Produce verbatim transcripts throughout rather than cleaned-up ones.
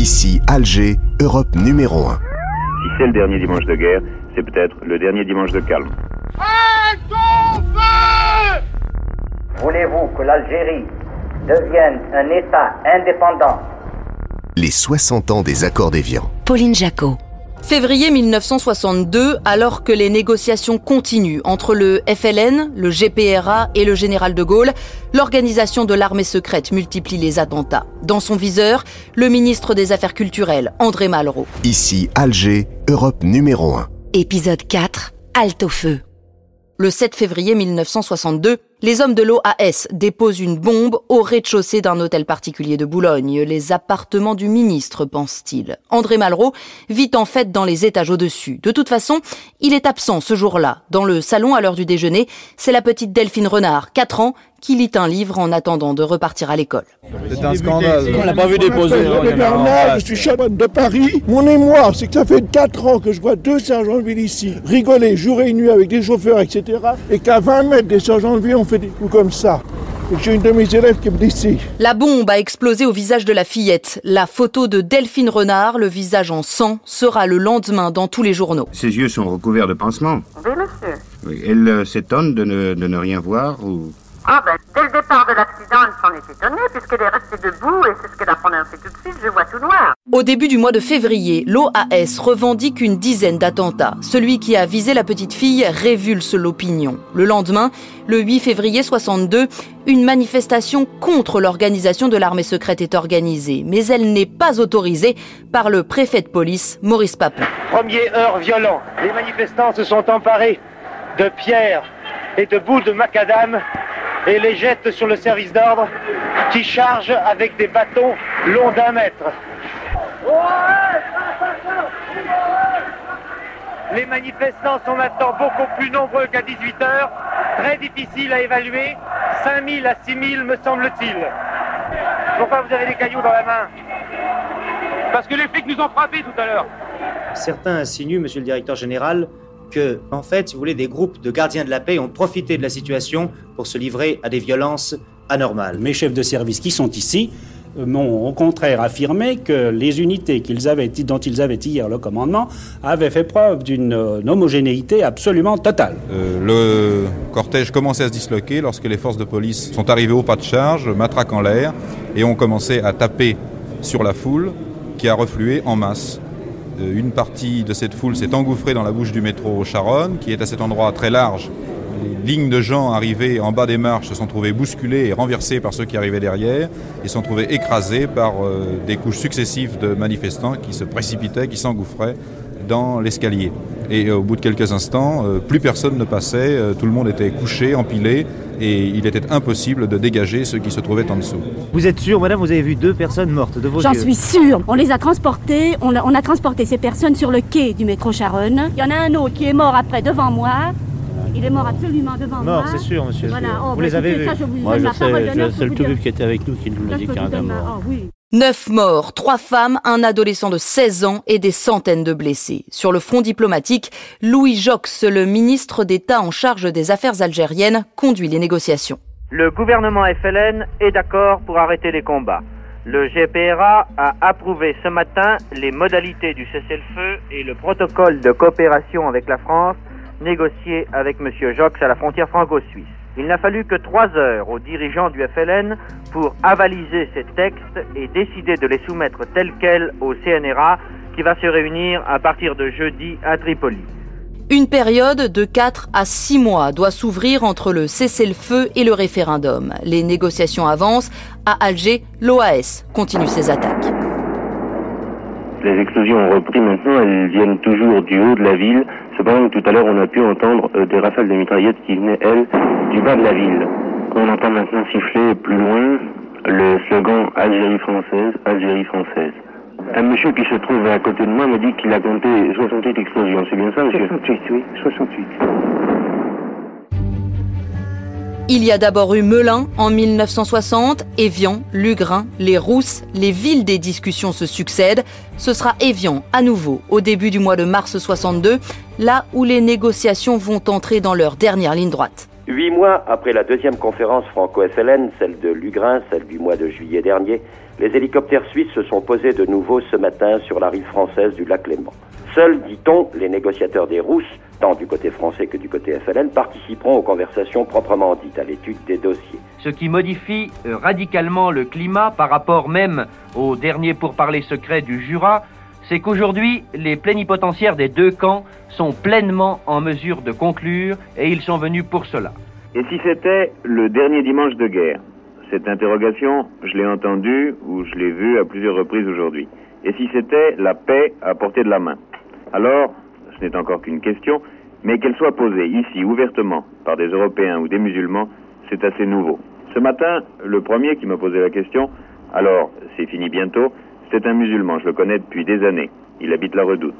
Ici, Alger, Europe numéro un. Si c'est le dernier dimanche de guerre, c'est peut-être le dernier dimanche de calme. Voulez-vous que l'Algérie devienne un État indépendant? Les soixante ans des accords d'Evian. Pauline Jacquot. Février mille neuf cent soixante-deux, alors que les négociations continuent entre le F L N, le G P R A et le général de Gaulle, l'organisation de l'armée secrète multiplie les attentats. Dans son viseur, le ministre des Affaires culturelles, André Malraux. Ici, Alger, Europe numéro un. Épisode quatre, halte au feu. Le sept février mille neuf cent soixante-deux, les hommes de l'O A S déposent une bombe au rez-de-chaussée d'un hôtel particulier de Boulogne, les appartements du ministre, pense-t-il. André Malraux vit en fait dans les étages au-dessus. De toute façon, il est absent ce jour-là. Dans le salon, à l'heure du déjeuner, c'est la petite Delphine Renard, quatre ans, qui lit un livre en attendant de repartir à l'école. C'est un scandale. On l'a pas vu déposer. Je suis charonne de Paris. Mon émoi, c'est que ça fait quatre ans que je vois deux sergents de ville ici rigoler jour et nuit avec des chauffeurs, et cetera. Et qu'à vingt mètres des sergents de ville, on fait des coups comme ça. Et j'ai une de mes élèves qui est blessée. La bombe a explosé au visage de la fillette. La photo de Delphine Renard, le visage en sang, sera le lendemain dans tous les journaux. Ses yeux sont recouverts de pansements. Oui, monsieur. Oui, elle euh, s'étonne de ne, de ne rien voir ou... Ah ben, dès le départ de l'accident, elle s'en est étonnée puisqu'elle est restée debout et c'est ce qu'elle a prononcé tout de suite, je vois tout noir. Au début du mois de février, l'O A S revendique une dizaine d'attentats. Celui qui a visé la petite fille révulse l'opinion. Le lendemain, le huit février soixante-deux, une manifestation contre l'organisation de l'armée secrète est organisée, mais elle n'est pas autorisée par le préfet de police, Maurice Papon. Premier heure violent, les manifestants se sont emparés de pierres et de bouts de macadam et les jettent sur le service d'ordre qui charge avec des bâtons longs d'un mètre. Les manifestants sont maintenant beaucoup plus nombreux qu'à dix-huit heures, très difficile à évaluer, cinq mille à six mille me semble-t-il. Pourquoi vous avez des cailloux dans la main? Parce que les flics nous ont frappés tout à l'heure. Certains insinuent, monsieur le directeur général, que, en fait, si vous voulez, des groupes de gardiens de la paix ont profité de la situation pour se livrer à des violences anormales. Mes chefs de service qui sont ici m'ont au contraire affirmé que les unités qu'ils avaient, dont ils avaient hier le commandement avaient fait preuve d'une homogénéité absolument totale. Euh, le cortège commençait à se disloquer lorsque les forces de police sont arrivées au pas de charge, matraque en l'air, et ont commencé à taper sur la foule qui a reflué en masse. Une partie de cette foule s'est engouffrée dans la bouche du métro Charonne, qui est à cet endroit très large. Les lignes de gens arrivés en bas des marches se sont trouvées bousculées et renversées par ceux qui arrivaient derrière et se sont trouvées écrasées par euh, des couches successives de manifestants qui se précipitaient, qui s'engouffraient dans l'escalier. Et euh, au bout de quelques instants, euh, plus personne ne passait, euh, tout le monde était couché, empilé, et il était impossible de dégager ceux qui se trouvaient en dessous. Vous êtes sûre, madame, vous avez vu deux personnes mortes de vos yeux ? J'en suis sûre. On les a transportées, on a, on a transporté ces personnes sur le quai du métro Charonne. Il y en a un autre qui est mort après devant moi. Il est mort absolument devant mort, moi. Mort, c'est sûr, monsieur. Voilà. Oh, vous les avez vus. Moi, je sais, c'est le seul tout vif qui était avec nous qui nous l'a dit qu'il y en a mort. Neuf morts, trois femmes, un adolescent de seize ans et des centaines de blessés. Sur le front diplomatique, Louis Joxe, le ministre d'État en charge des affaires algériennes, conduit les négociations. Le gouvernement F L N est d'accord pour arrêter les combats. Le G P R A a approuvé ce matin les modalités du cessez-le-feu et le protocole de coopération avec la France négocié avec M. Joxe à la frontière franco-suisse. Il n'a fallu que trois heures aux dirigeants du F L N pour avaliser ces textes et décider de les soumettre tels quels au C N R A qui va se réunir à partir de jeudi à Tripoli. Une période de quatre à six mois doit s'ouvrir entre le cessez-le-feu et le référendum. Les négociations avancent. À Alger, l'O A S continue ses attaques. Les explosions ont repris maintenant, elles viennent toujours du haut de la ville. Cependant, tout à l'heure, on a pu entendre euh, des rafales de mitraillettes qui venaient, elles, du bas de la ville. On entend maintenant siffler plus loin le slogan « Algérie française, Algérie française ». Un monsieur qui se trouve à côté de moi m'a dit qu'il a compté soixante-huit explosions. C'est bien ça, monsieur ? soixante-huit, oui, soixante-huit. Il y a d'abord eu Melun en mille neuf cent soixante, Evian, Lugrin, les Rousses, les villes des discussions se succèdent. Ce sera Evian à nouveau au début du mois de mars soixante-deux, là où les négociations vont entrer dans leur dernière ligne droite. Huit mois après la deuxième conférence franco-F L N, celle de Lugrin, celle du mois de juillet dernier, Les hélicoptères suisses se sont posés de nouveau ce matin sur la rive française du lac Léman. Seuls, dit-on, les négociateurs des Rousses, tant du côté français que du côté F L N, participeront aux conversations proprement dites, à l'étude des dossiers. Ce qui modifie radicalement le climat par rapport même aux derniers pourparlers secrets du Jura, c'est qu'aujourd'hui, les plénipotentiaires des deux camps sont pleinement en mesure de conclure, et ils sont venus pour cela. Et si c'était le dernier dimanche de guerre ? Cette interrogation, je l'ai entendue ou je l'ai vue à plusieurs reprises aujourd'hui. Et si c'était la paix à portée de la main ? Alors, ce n'est encore qu'une question, mais qu'elle soit posée ici, ouvertement, par des Européens ou des musulmans, c'est assez nouveau. Ce matin, le premier qui m'a posé la question, alors c'est fini bientôt, c'était un musulman, je le connais depuis des années, il habite la Redoute.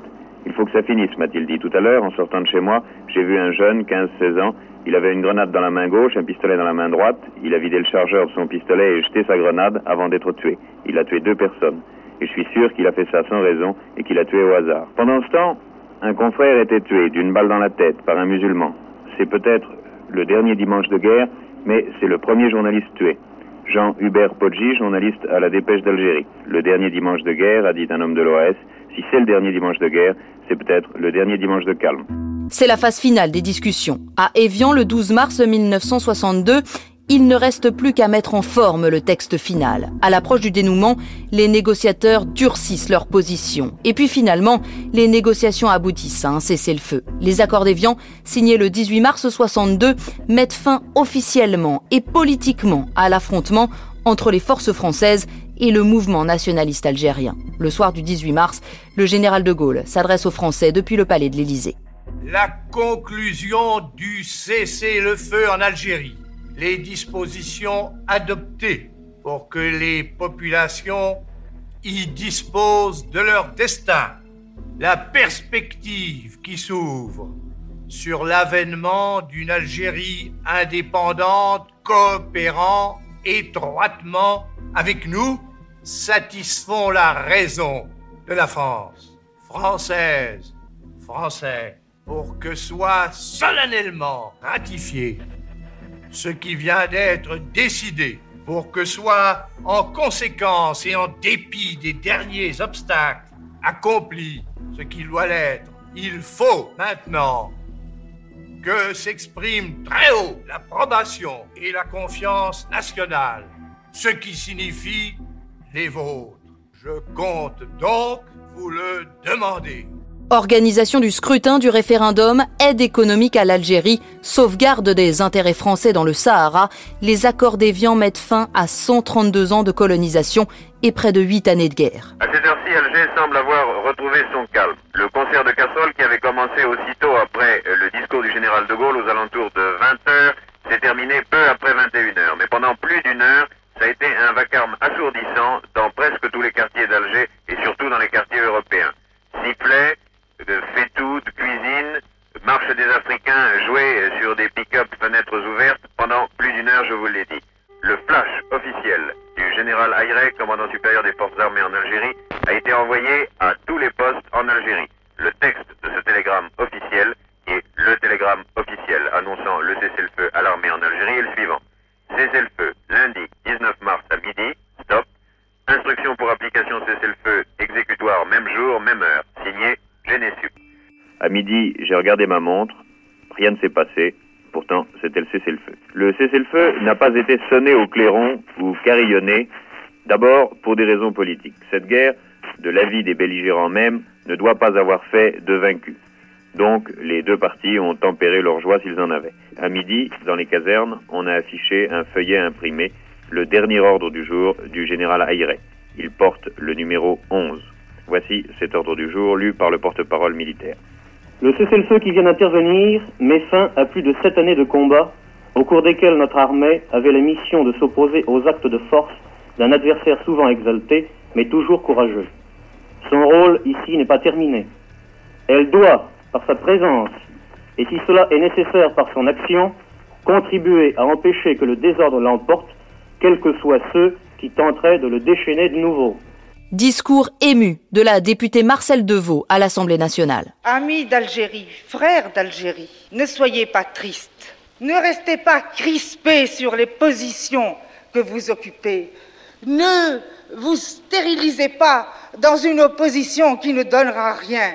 Il faut que ça finisse, m'a-t-il dit. Tout à l'heure, en sortant de chez moi, j'ai vu un jeune, quinze seize ans, il avait une grenade dans la main gauche, un pistolet dans la main droite, il a vidé le chargeur de son pistolet et jeté sa grenade avant d'être tué. Il a tué deux personnes. Et je suis sûr qu'il a fait ça sans raison et qu'il a tué au hasard. Pendant ce temps, un confrère était tué d'une balle dans la tête par un musulman. C'est peut-être le dernier dimanche de guerre, mais c'est le premier journaliste tué. Jean-Hubert Poggi, journaliste à la Dépêche d'Algérie. Le dernier dimanche de guerre, a dit un homme de l'O A S, si c'est le dernier dimanche de guerre, c'est peut-être le dernier dimanche de calme. C'est la phase finale des discussions. À Evian, le douze mars mille neuf cent soixante-deux, il ne reste plus qu'à mettre en forme le texte final. À l'approche du dénouement, les négociateurs durcissent leur position. Et puis finalement, les négociations aboutissent à un cessez-le-feu. Les accords d'Évian, signés le dix-huit mars soixante-deux, mettent fin officiellement et politiquement à l'affrontement entre les forces françaises et le mouvement nationaliste algérien. Le soir du dix-huit mars, le général de Gaulle s'adresse aux Français depuis le palais de l'Élysée. La conclusion du cessez-le-feu en Algérie. Les dispositions adoptées pour que les populations y disposent de leur destin. La perspective qui s'ouvre sur l'avènement d'une Algérie indépendante, coopérant étroitement avec nous, satisfont la raison de la France, française, français, pour que soit solennellement ratifiée ce qui vient d'être décidé, pour que soit en conséquence et en dépit des derniers obstacles accompli ce qui doit l'être. Il faut maintenant que s'exprime très haut l'approbation et la confiance nationale, ce qui signifie les vôtres. Je compte donc vous le demander. Organisation du scrutin, du référendum, aide économique à l'Algérie, sauvegarde des intérêts français dans le Sahara, les accords d'Évian mettent fin à cent trente-deux ans de colonisation et près de huit années de guerre. À cette heure-ci, Alger semble avoir retrouvé son calme. Le concert de casseroles qui avait commencé aussitôt après le discours du général de Gaulle aux alentours de vingt heures s'est terminé peu après vingt et une heures. Mais pendant plus d'une heure, ça a été un vacarme assourdissant dans presque tous les quartiers d'Alger et surtout dans les quartiers européens. Sifflets, de fêtou, de cuisine, marche des Africains jouée sur des pick-up fenêtres ouvertes pendant plus d'une heure, je vous l'ai dit. Le flash officiel du général Ayrec, commandant supérieur des forces armées en Algérie, a été envoyé à tous les postes en Algérie. Le texte de ce télégramme officiel est le télégramme officiel annonçant le cessez-le-feu à l'armée en Algérie et le suivant. Cessez-le-feu, lundi dix-neuf mars à midi, stop. Instruction pour application cessez-le-feu, exécutoire, même jour, même heure. Signé. À midi, j'ai regardé ma montre, rien ne s'est passé, pourtant c'était le cessez-le-feu. Le cessez-le-feu n'a pas été sonné au clairon ou carillonné, d'abord pour des raisons politiques. Cette guerre, de l'avis des belligérants même, ne doit pas avoir fait de vaincus. Donc les deux parties ont tempéré leur joie s'ils en avaient. À midi, dans les casernes, on a affiché un feuillet imprimé, le dernier ordre du jour du général Ayrec. Il porte le numéro onze. Voici cet ordre du jour lu par le porte-parole militaire. Le cessez-le-feu qui vient d'intervenir met fin à plus de sept années de combats au cours desquels notre armée avait la mission de s'opposer aux actes de force d'un adversaire souvent exalté mais toujours courageux. Son rôle ici n'est pas terminé. Elle doit, par sa présence et si cela est nécessaire par son action, contribuer à empêcher que le désordre l'emporte, quels que soient ceux qui tenteraient de le déchaîner de nouveau. Discours ému de la députée Marcelle Deveau à l'Assemblée nationale. Amis d'Algérie, frères d'Algérie, ne soyez pas tristes. Ne restez pas crispés sur les positions que vous occupez. Ne vous stérilisez pas dans une opposition qui ne donnera rien.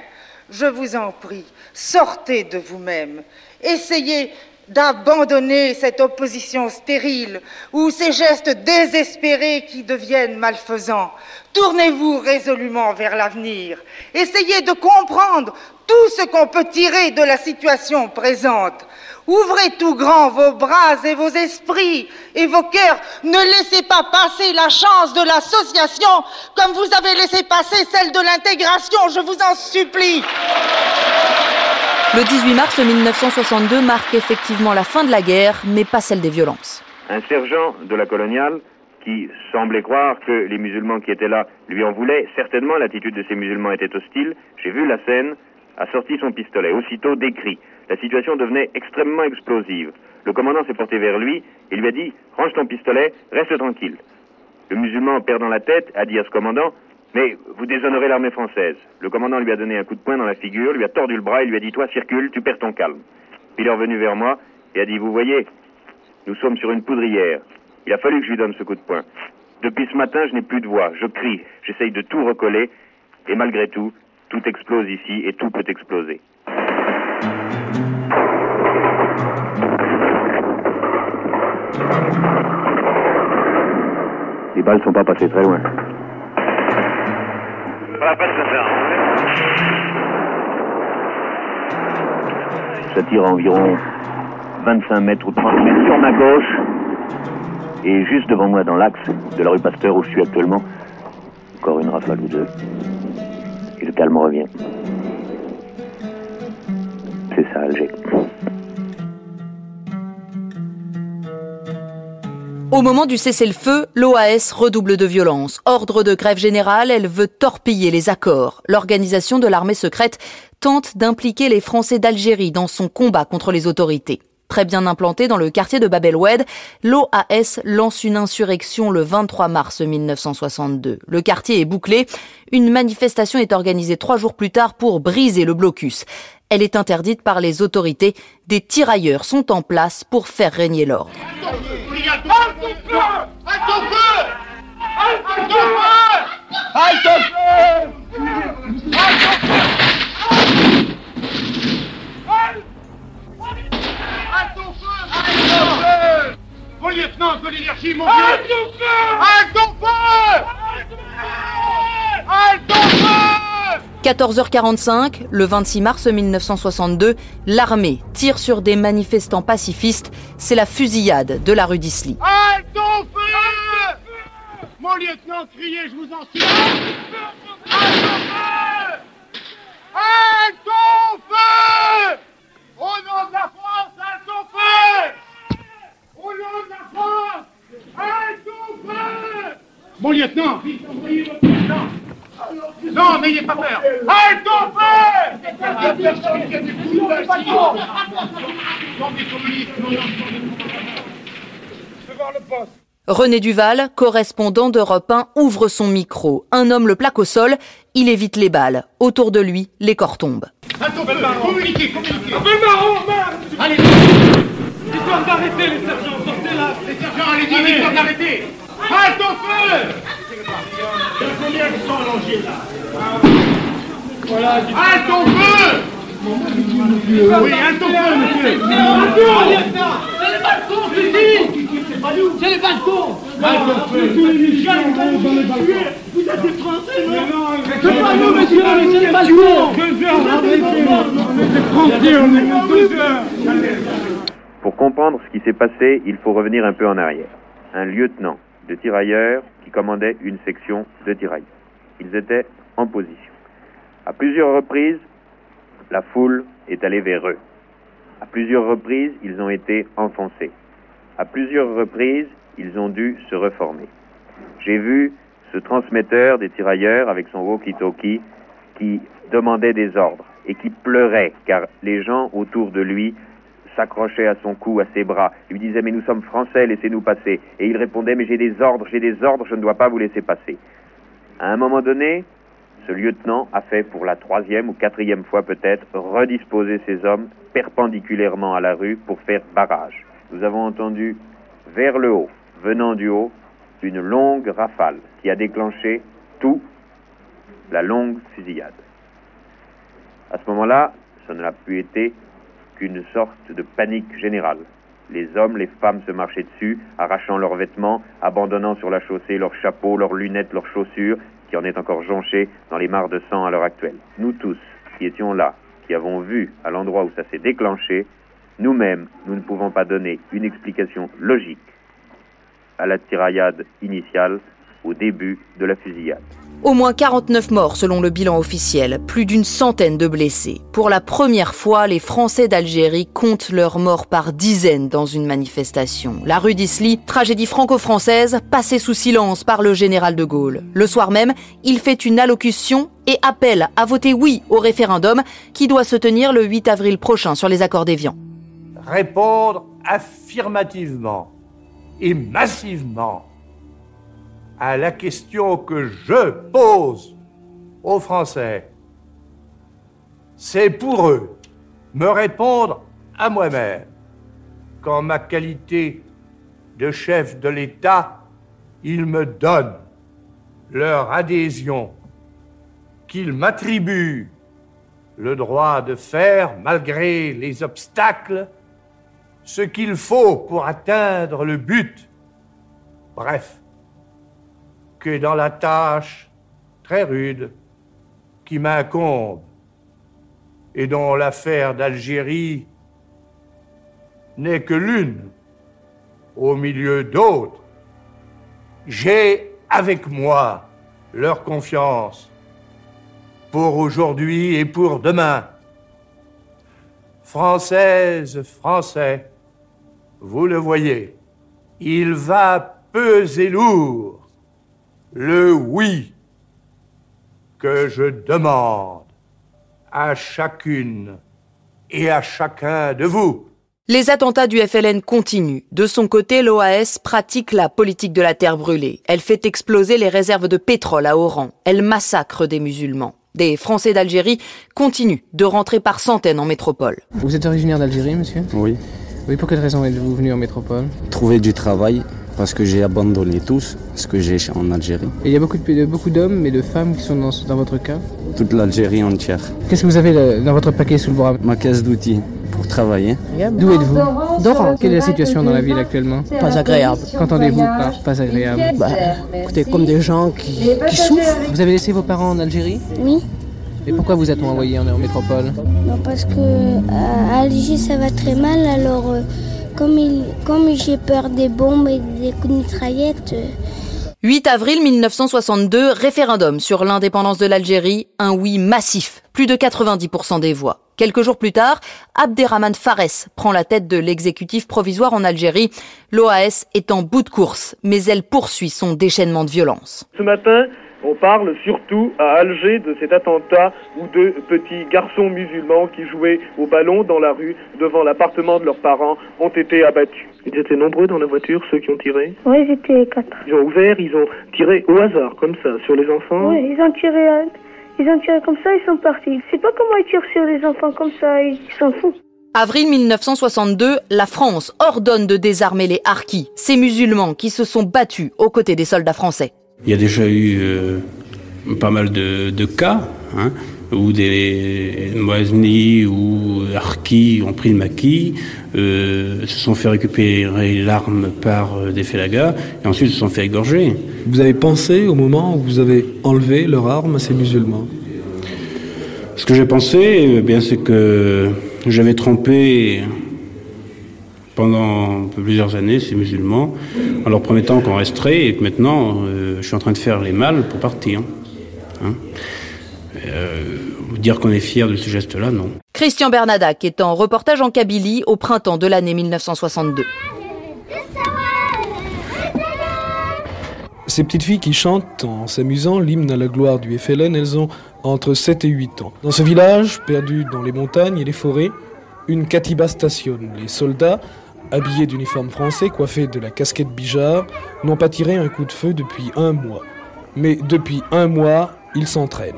Je vous en prie, sortez de vous-même. Essayez d'abandonner cette opposition stérile ou ces gestes désespérés qui deviennent malfaisants. Tournez-vous résolument vers l'avenir. Essayez de comprendre tout ce qu'on peut tirer de la situation présente. Ouvrez tout grand vos bras et vos esprits et vos cœurs. Ne laissez pas passer la chance de l'association comme vous avez laissé passer celle de l'intégration. Je vous en supplie. Le dix-huit mars mille neuf cent soixante-deux marque effectivement la fin de la guerre, mais pas celle des violences. Un sergent de la coloniale qui semblait croire que les musulmans qui étaient là lui en voulaient. Certainement, l'attitude de ces musulmans était hostile. J'ai vu la scène, a sorti son pistolet, aussitôt des cris. La situation devenait extrêmement explosive. Le commandant s'est porté vers lui et lui a dit « Range ton pistolet, reste tranquille ». Le musulman, perdant la tête, a dit à ce commandant « Mais vous déshonorez l'armée française ». Le commandant lui a donné un coup de poing dans la figure, lui a tordu le bras et lui a dit « Toi, circule, tu perds ton calme ». Il est revenu vers moi et a dit « Vous voyez, nous sommes sur une poudrière. Il a fallu que je lui donne ce coup de poing. Depuis ce matin, je n'ai plus de voix, je crie, j'essaye de tout recoller et malgré tout, tout explose ici et tout peut exploser. » Les balles ne sont pas passées très loin. Pas la peine de faire. Ça tire à environ vingt-cinq mètres ou trente mètres sur ma gauche. Et juste devant moi, dans l'axe de la rue Pasteur où je suis actuellement, encore une rafale ou deux. Et le calme revient. C'est ça, Alger. Au moment du cessez-le-feu, l'O A S redouble de violence. Ordre de grève générale, elle veut torpiller les accords. L'organisation de l'armée secrète tente d'impliquer les Français d'Algérie dans son combat contre les autorités. Très bien implantée dans le quartier de Bab El Oued, l'O A S lance une insurrection le vingt-trois mars mille neuf cent soixante-deux. Le quartier est bouclé. Une manifestation est organisée trois jours plus tard pour briser le blocus. Elle est interdite par les autorités. Des tirailleurs sont en place pour faire régner l'ordre. Mon lieutenant de l'énergie, mon vieux. quatorze heures quarante-cinq, le vingt-six mars mille neuf cent soixante-deux, l'armée tire sur des manifestants pacifistes. C'est la fusillade de la rue d'Isly. Halte au feu ! Mon lieutenant, criez, je vous en supplie. Halte au feu ! Halte au feu ! Au nom de la France, halte au feu ! Au nom de la France, halte au feu ! Mon lieutenant, vite, envoyez votre lieutenant. Non, n'ayez pas peur. Halte au feu ! René Duval, correspondant d'Europe un, ouvre son micro. Un homme le plaque au sol, il évite les balles. Autour de lui, les corps tombent. Communiquez, communiquez. Allez, histoire d'arrêter les sergents, sortez là. Les sergents, allez-y, histoire d'arrêter. Halte au feu ! Combien ils sont allongés là ? Halte au feu ! Oui, halte au feu, monsieur ! C'est les balcons, c'est ici ! C'est les balcons ! Halte au feu ! Vous êtes des Français, non ? C'est pas nous, monsieur, c'est les balcons ! Pour comprendre ce qui s'est passé, il faut revenir un peu en arrière. Un lieutenant de tirailleurs qui commandait une section de tirailleurs. Ils étaient en position. À plusieurs reprises, la foule est allée vers eux. À plusieurs reprises, ils ont été enfoncés. À plusieurs reprises, ils ont dû se reformer. J'ai vu ce transmetteur des tirailleurs avec son walkie-talkie qui demandait des ordres et qui pleurait car les gens autour de lui s'accrochait à son cou, à ses bras, lui disait « Mais nous sommes français, laissez-nous passer ». Et il répondait « Mais j'ai des ordres, j'ai des ordres, je ne dois pas vous laisser passer ». À un moment donné, ce lieutenant a fait pour la troisième ou quatrième fois peut-être redisposer ses hommes perpendiculairement à la rue pour faire barrage. Nous avons entendu vers le haut, venant du haut, une longue rafale qui a déclenché tout, la longue fusillade. À ce moment-là, ça n'a pu être qu'une sorte de panique générale. Les hommes, les femmes se marchaient dessus, arrachant leurs vêtements, abandonnant sur la chaussée leurs chapeaux, leurs lunettes, leurs chaussures, qui en est encore jonchée dans les mares de sang à l'heure actuelle. Nous tous, qui étions là, qui avons vu à l'endroit où ça s'est déclenché, nous-mêmes, nous ne pouvons pas donner une explication logique à la tiraillade initiale au début de la fusillade. Au moins quarante-neuf morts selon le bilan officiel, plus d'une centaine de blessés. Pour la première fois, les Français d'Algérie comptent leurs morts par dizaines dans une manifestation. La rue d'Isly, tragédie franco-française, passée sous silence par le général de Gaulle. Le soir même, il fait une allocution et appelle à voter oui au référendum qui doit se tenir le huit avril prochain sur les accords d'Evian. Répondre affirmativement et massivement à la question que je pose aux Français, c'est pour eux me répondre à moi-même qu'en ma qualité de chef de l'État, ils me donnent leur adhésion, qu'ils m'attribuent le droit de faire, malgré les obstacles, ce qu'il faut pour atteindre le but. Bref, que dans la tâche très rude qui m'incombe et dont l'affaire d'Algérie n'est que l'une au milieu d'autres, j'ai avec moi leur confiance pour aujourd'hui et pour demain. Françaises, Français, vous le voyez, il va peser lourd le oui que je demande à chacune et à chacun de vous. Les attentats du F L N continuent. De son côté, l'O A S pratique la politique de la terre brûlée. Elle fait exploser les réserves de pétrole à Oran. Elle massacre des musulmans. Des Français d'Algérie continuent de rentrer par centaines en métropole. Vous êtes originaire d'Algérie, monsieur ? Oui. Oui, pour quelle raison êtes-vous venu en métropole ? Trouver du travail, parce que j'ai abandonné tout ce que j'ai en Algérie. Et il y a beaucoup, de, beaucoup d'hommes et de femmes qui sont dans, dans votre cas ? Toute l'Algérie entière. Qu'est-ce que vous avez là, dans votre paquet sous le bras ? Ma caisse d'outils pour travailler. D'où êtes-vous ? D'Oran. Quelle est la situation dans la ville actuellement ? Pas agréable. Qu'entendez-vous par pas agréable ? Bah, écoutez, comme des gens qui, qui souffrent. Vous avez laissé vos parents en Algérie ? Oui. Et pourquoi vous êtes-on envoyé en métropole ? Non, parce qu'à Alger, ça va très mal, alors... Euh... Comme, il, comme j'ai peur des bombes et des coups de mitraillette. huit avril mille neuf cent soixante-deux, référendum sur l'indépendance de l'Algérie, un oui massif, plus de quatre-vingt-dix pour cent des voix. Quelques jours plus tard, Abderrahmane Farès prend la tête de l'exécutif provisoire en Algérie. L'O A S est en bout de course, mais elle poursuit son déchaînement de violence. Ce matin, on parle surtout à Alger de cet attentat où deux petits garçons musulmans qui jouaient au ballon dans la rue devant l'appartement de leurs parents ont été abattus. Ils étaient nombreux dans la voiture, ceux qui ont tiré ? Oui, ils étaient quatre. Ils ont ouvert, ils ont tiré au hasard, comme ça, sur les enfants ? Oui, ils ont tiré, ils ont tiré comme ça, ils sont partis. Je ne sais pas comment ils tirent sur les enfants comme ça, ils s'en foutent. avril mille neuf cent soixante-deux, la France ordonne de désarmer les harkis, ces musulmans qui se sont battus aux côtés des soldats français. Il y a déjà eu euh, pas mal de, de cas hein, où des moaznis ou harkis ont pris le maquis, euh, se sont fait récupérer l'arme par euh, des félagas et ensuite se sont fait égorger. Vous avez pensé au moment où vous avez enlevé leur arme à ces musulmans ? Ce que j'ai pensé, eh bien, c'est que j'avais trompé pendant plusieurs années ces musulmans, en leur promettant qu'on resterait et que maintenant euh, je suis en train de faire les malles pour partir. Hein euh, dire qu'on est fier de ce geste-là, non. Christian Bernadac est en reportage en Kabylie au printemps de l'année mille neuf cent soixante-deux. Ces petites filles qui chantent en s'amusant l'hymne à la gloire du F L N, elles ont entre sept et huit ans. Dans ce village, perdu dans les montagnes et les forêts, une katiba stationne. Les soldats, habillés d'uniforme français, coiffés de la casquette Bijard, n'ont pas tiré un coup de feu depuis un mois. Mais depuis un mois, ils s'entraînent.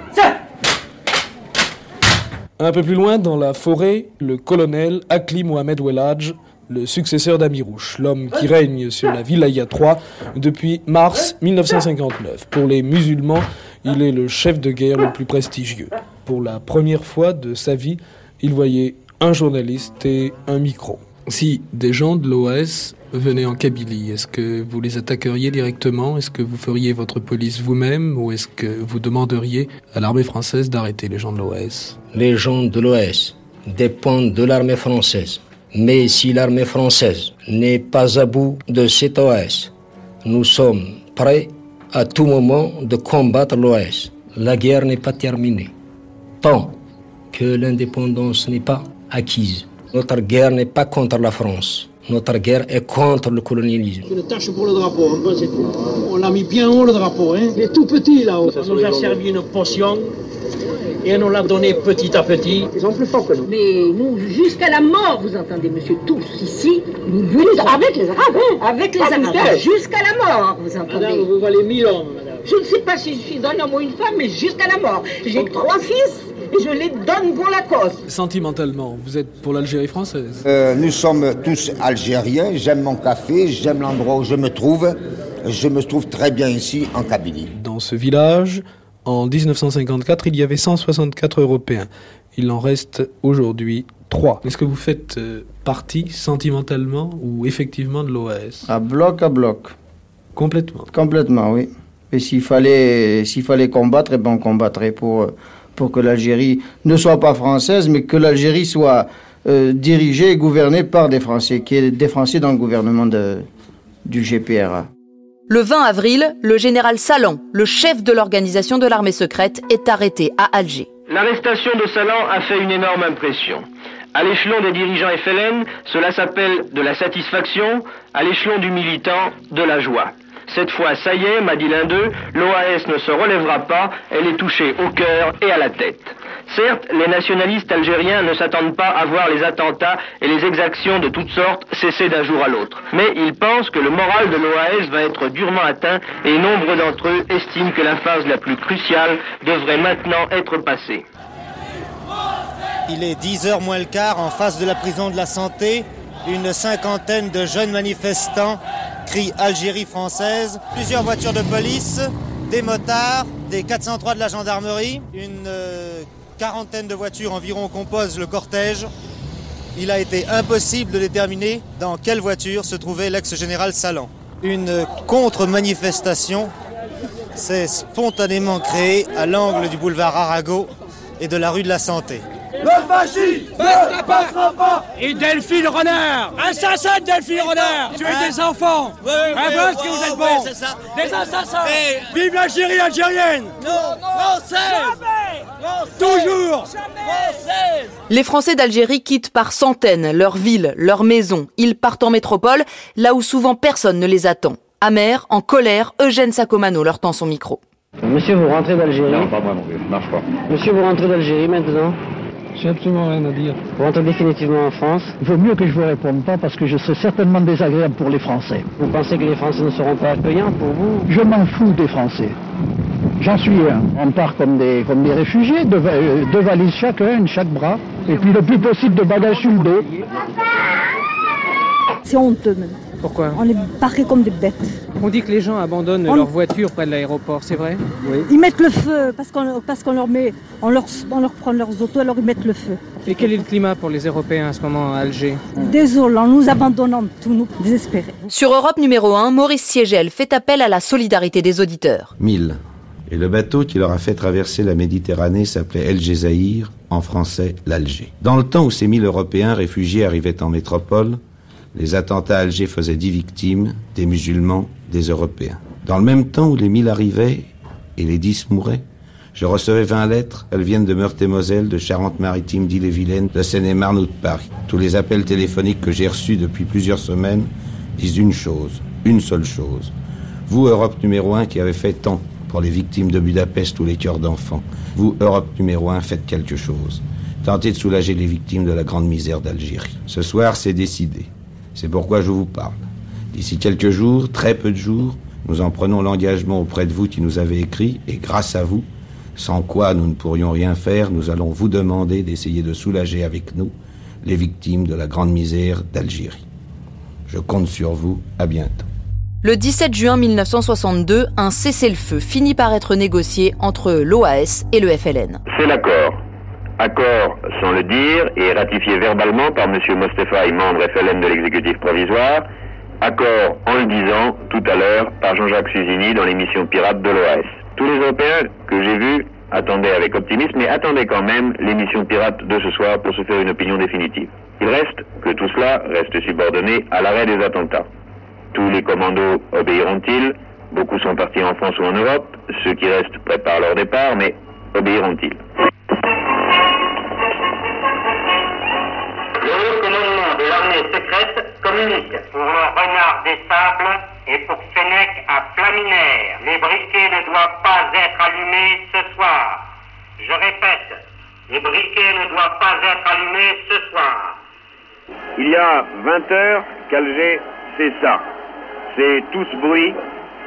Un peu plus loin, dans la forêt, le colonel Akli Mohamed Welaj le successeur d'Amirouche, l'homme qui règne sur la wilaya trois depuis mars mille neuf cent cinquante-neuf. Pour les musulmans, il est le chef de guerre le plus prestigieux. Pour la première fois de sa vie, il voyait un journaliste et un micro. Si des gens de l'O A S venaient en Kabylie, est-ce que vous les attaqueriez directement? Est-ce que vous feriez votre police vous-même? Ou est-ce que vous demanderiez à l'armée française d'arrêter les gens de l'O A S? Les gens de l'O A S dépendent de l'armée française. Mais si l'armée française n'est pas à bout de cette O A S, nous sommes prêts à tout moment de combattre l'O A S. La guerre n'est pas terminée. Tant que l'indépendance n'est pas acquise. Notre guerre n'est pas contre la France. Notre guerre est contre le colonialisme. Une tâche pour le drapeau, hein, c'est tout. On l'a mis bien haut le drapeau, hein. Il est tout petit là-haut. On nous a servi une potion et on nous l'a donnée petit à petit. Ils sont plus forts que nous. Mais nous, jusqu'à la mort, vous entendez, monsieur, tous ici, nous luttons avec les Arabes, hein. Avec les Arabes, jusqu'à la mort, vous entendez. Madame, vous valez mille hommes, madame. Je ne sais pas si je suis un homme ou une femme, mais jusqu'à la mort. J'ai trois fils. Et je les donne pour la cause. Sentimentalement, vous êtes pour l'Algérie française? euh, Nous sommes tous Algériens, j'aime mon café, j'aime l'endroit où je me trouve. Je me trouve très bien ici, en Kabylie. Dans ce village, en mille neuf cent cinquante-quatre, il y avait cent soixante-quatre Européens. Il en reste aujourd'hui trois. Est-ce que vous faites euh, partie, sentimentalement ou effectivement, de l'O A S? À bloc, à bloc. Complètement? Complètement, oui. Et s'il fallait, s'il fallait combattre, eh ben on combattrait pour... Euh, pour que l'Algérie ne soit pas française, mais que l'Algérie soit euh, dirigée et gouvernée par des Français, qui est des Français dans le gouvernement de, du G P R A. Le vingt avril, le général Salan, le chef de l'organisation de l'armée secrète, est arrêté à Alger. L'arrestation de Salan a fait une énorme impression. À l'échelon des dirigeants F L N, cela s'appelle de la satisfaction, à l'échelon du militant, de la joie. Cette fois, ça y est, m'a dit l'un d'eux, l'O A S ne se relèvera pas, elle est touchée au cœur et à la tête. Certes, les nationalistes algériens ne s'attendent pas à voir les attentats et les exactions de toutes sortes cesser d'un jour à l'autre. Mais ils pensent que le moral de l'O A S va être durement atteint et nombre d'entre eux estiment que la phase la plus cruciale devrait maintenant être passée. Il est dix heures moins le quart en face de la prison de la Santé. Une cinquantaine de jeunes manifestants crient Algérie française, plusieurs voitures de police, des motards, des quatre cent trois de la gendarmerie. Une euh, quarantaine de voitures environ composent le cortège. Il a été impossible de déterminer dans quelle voiture se trouvait l'ex-général Salan. Une contre-manifestation s'est spontanément créée à l'angle du boulevard Arago et de la rue de la Santé. Le fascisme ne passera pas. Et Delphine Renard, assassin de Delphine Renard, tuez des enfants, oui, oui, un boss oui, qui vous êtes bon, oui, des assassins, et... vive l'Algérie algérienne, non, non, non, toujours. Jamais. Les Français d'Algérie quittent par centaines leur ville, leur maison, ils partent en métropole, là où souvent personne ne les attend. Amers, en colère, Eugène Sacomano leur tend son micro. Monsieur, vous rentrez d'Algérie? Non, pas vraiment, je marche pas. Monsieur, vous rentrez d'Algérie maintenant? J'ai absolument rien à dire. Vous rentrez définitivement en France? Il vaut mieux que je vous réponde pas parce que je serai certainement désagréable pour les Français. Vous pensez que les Français ne seront pas accueillants pour vous? Je m'en fous des Français. J'en suis un. On part comme des, comme des réfugiés, deux, euh, deux valises chacun, une chaque bras, et puis le plus possible de bagages sur le dos. C'est honteux même. Pourquoi? On est parqués comme des bêtes. On dit que les gens abandonnent on... leur voiture près de l'aéroport, c'est vrai? Oui. Ils mettent le feu parce qu'on, parce qu'on leur met, on leur, on leur prend leurs autos, alors ils mettent le feu. Et quel est le climat pour les Européens à ce moment à Alger? Désolant, nous abandonnons tous, nous désespérés. Sur Europe numéro un, Maurice Siégel fait appel à la solidarité des auditeurs. mille. Et le bateau qui leur a fait traverser la Méditerranée s'appelait El Jezahir, en français l'Alger. Dans le temps où ces mille Européens réfugiés arrivaient en métropole, les attentats à Alger faisaient dix victimes, des musulmans, des Européens. Dans le même temps où les mille arrivaient et les dix mouraient, je recevais vingt lettres. Elles viennent de Meurthe-et-Moselle, de Charente-Maritime, d'Ille-et-Vilaine, de Seine-et-Marne ou de Paris. Tous les appels téléphoniques que j'ai reçus depuis plusieurs semaines disent une chose, une seule chose. Vous, Europe numéro un, qui avez fait tant pour les victimes de Budapest ou les cœurs d'enfants, vous, Europe numéro un, faites quelque chose. Tentez de soulager les victimes de la grande misère d'Algérie. Ce soir, c'est décidé. C'est pourquoi je vous parle. D'ici quelques jours, très peu de jours, nous en prenons l'engagement auprès de vous qui nous avez écrit, et grâce à vous, sans quoi nous ne pourrions rien faire, nous allons vous demander d'essayer de soulager avec nous les victimes de la grande misère d'Algérie. Je compte sur vous. À bientôt. Le dix-sept juin mille neuf cent soixante-deux, un cessez-le-feu finit par être négocié entre l'O A S et le F L N. C'est l'accord. Accord, sans le dire, et ratifié verbalement par M. Mostefaï, membre F L N de l'exécutif provisoire. Accord, en le disant, tout à l'heure, par Jean-Jacques Susigny dans l'émission Pirate de l'O A S. Tous les Européens que j'ai vus attendaient avec optimisme, mais attendaient quand même l'émission Pirate de ce soir pour se faire une opinion définitive. Il reste que tout cela reste subordonné à l'arrêt des attentats. Tous les commandos obéiront-ils? Beaucoup sont partis en France ou en Europe. Ceux qui restent préparent leur départ, mais obéiront-ils? Le haut commandement de l'armée secrète communique pour Renard des Sables et pour Sénèque à Flaminaire. Les briquets ne doivent pas être allumés ce soir. Je répète, les briquets ne doivent pas être allumés ce soir. Il y a vingt heures qu'Alger, c'est ça. C'est tout ce bruit,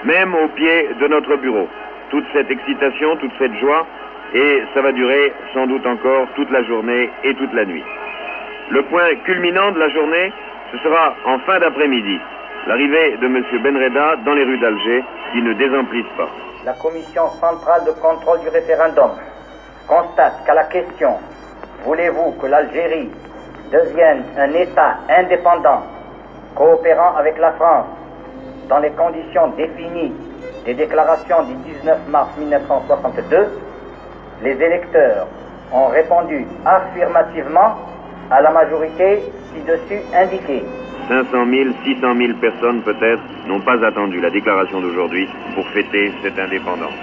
même au pied de notre bureau. Toute cette excitation, toute cette joie, et ça va durer sans doute encore toute la journée et toute la nuit. Le point culminant de la journée, ce sera en fin d'après-midi, l'arrivée de M. Benreda dans les rues d'Alger, qui ne désemplissent pas. La commission centrale de contrôle du référendum constate qu'à la question « Voulez-vous que l'Algérie devienne un État indépendant ?» coopérant avec la France dans les conditions définies des déclarations du dix-neuf mars mille neuf cent soixante-deux, les électeurs ont répondu affirmativement à la majorité ci-dessus indiquée. cinq cent mille, six cent mille personnes peut-être n'ont pas attendu la déclaration d'aujourd'hui pour fêter cette indépendance.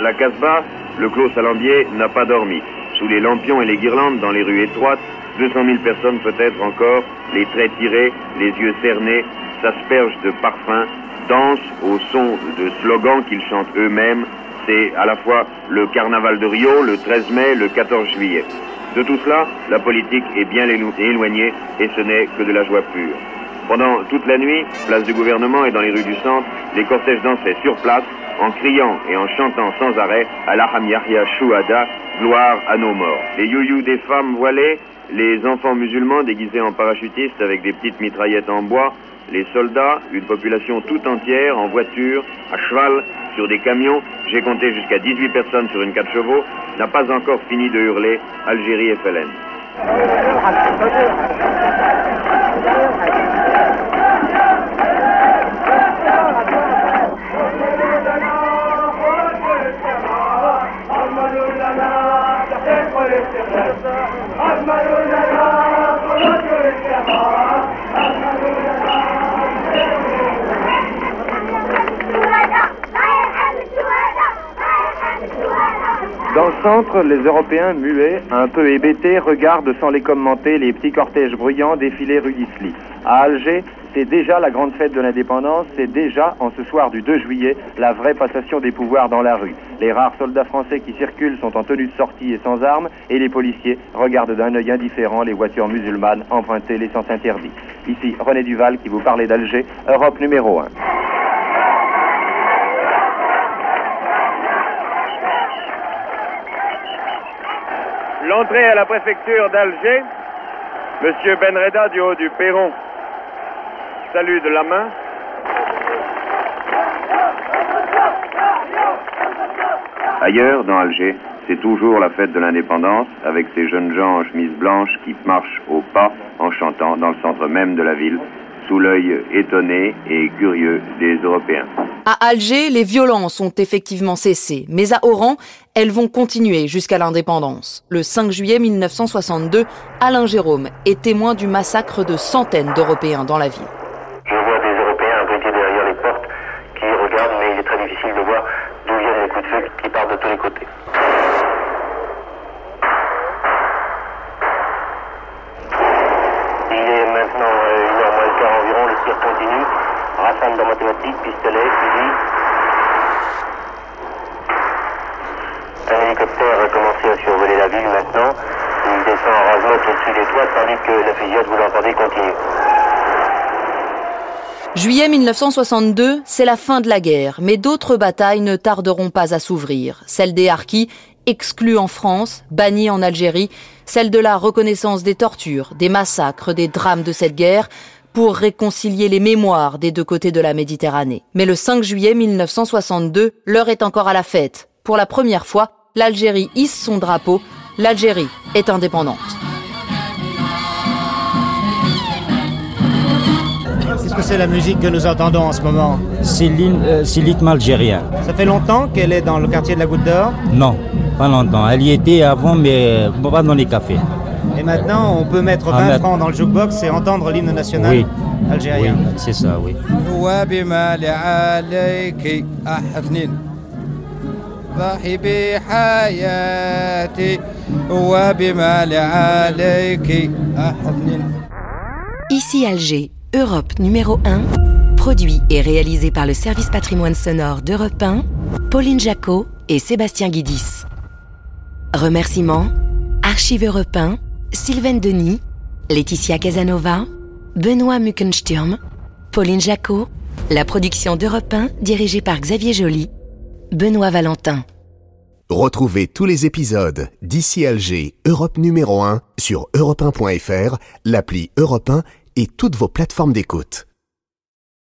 La Casbah, le clos Salambier, n'a pas dormi. Sous les lampions et les guirlandes dans les rues étroites, deux cent mille personnes peut-être encore, les traits tirés, les yeux cernés, s'aspergent de parfums, dansent au son de slogans qu'ils chantent eux-mêmes. C'est à la fois le carnaval de Rio, le treize mai, le quatorze juillet. De tout cela, la politique est bien éloignée et ce n'est que de la joie pure. Pendant toute la nuit, place du gouvernement et dans les rues du centre, les cortèges dansaient sur place en criant et en chantant sans arrêt à Allaham Yahya Shuhada, gloire à nos morts. Les youyous des femmes voilées, les enfants musulmans déguisés en parachutistes avec des petites mitraillettes en bois, les soldats, une population tout entière en voiture, à cheval, sur des camions, j'ai compté jusqu'à dix-huit personnes sur une quatre chevaux, n'a pas encore fini de hurler Algérie F L N. Dans le centre, les Européens muets, un peu hébétés, regardent sans les commenter les petits cortèges bruyants défiler rue d'Isly. À Alger, c'est déjà la grande fête de l'indépendance, c'est déjà, en ce soir du deux juillet, la vraie passation des pouvoirs dans la rue. Les rares soldats français qui circulent sont en tenue de sortie et sans armes, et les policiers regardent d'un œil indifférent les voitures musulmanes empruntées les sens interdits. Ici, René Duval qui vous parlait d'Alger, Europe numéro un. L'entrée à la préfecture d'Alger, M. Benreda du haut du perron, salut de la main. Ailleurs, dans Alger, c'est toujours la fête de l'indépendance avec ces jeunes gens en chemise blanche qui marchent au pas en chantant dans le centre même de la ville, sous l'œil étonné et curieux des Européens. À Alger, les violences ont effectivement cessé, mais à Oran, elles vont continuer jusqu'à l'indépendance. Le cinq juillet mille neuf cent soixante-deux, Alain Jérôme est témoin du massacre de centaines d'Européens dans la ville. Je vois des Européens abrités derrière les portes qui regardent, mais il est très difficile de voir d'où viennent les coups de feu qui partent de tous les côtés. Continue, rassemble en mathématiques, pistolet, fusil. Un hélicoptère a commencé à survoler la ville maintenant. Il descend en rasemotte au-dessus des toits, tandis que la fusillade, vous l'entendez, continue. juillet mille neuf cent soixante-deux, c'est la fin de la guerre, mais d'autres batailles ne tarderont pas à s'ouvrir. Celle des Harkis, exclue en France, bannie en Algérie, celle de la reconnaissance des tortures, des massacres, des drames de cette guerre. pour réconcilier les mémoires des deux côtés de la Méditerranée. Mais le cinq juillet mille neuf cent soixante-deux, l'heure est encore à la fête. Pour la première fois, l'Algérie hisse son drapeau. L'Algérie est indépendante. Qu'est-ce que c'est la musique que nous entendons en ce moment? C'est l'hymne algérien. Ça fait longtemps qu'elle est dans le quartier de la Goutte d'Or? Non, pas longtemps. Elle y était avant, mais pas dans les cafés. Et maintenant, on peut mettre vingt francs dans le jukebox et entendre l'hymne national oui. algérien. Oui, c'est ça, oui. Ici Alger, Europe numéro un, produit et réalisé par le service patrimoine sonore d'Europe un, Pauline Jacquot et Sébastien Guidis. Remerciements, Archives Europe un, Sylvain Denis, Laetitia Casanova, Benoît Muckensturm, Pauline Jacquot, la production d'Europe un dirigée par Xavier Joly, Benoît Valentin. Retrouvez tous les épisodes d'Ici Alger, Europe numéro un sur europe un point f r, l'appli Europe un et toutes vos plateformes d'écoute.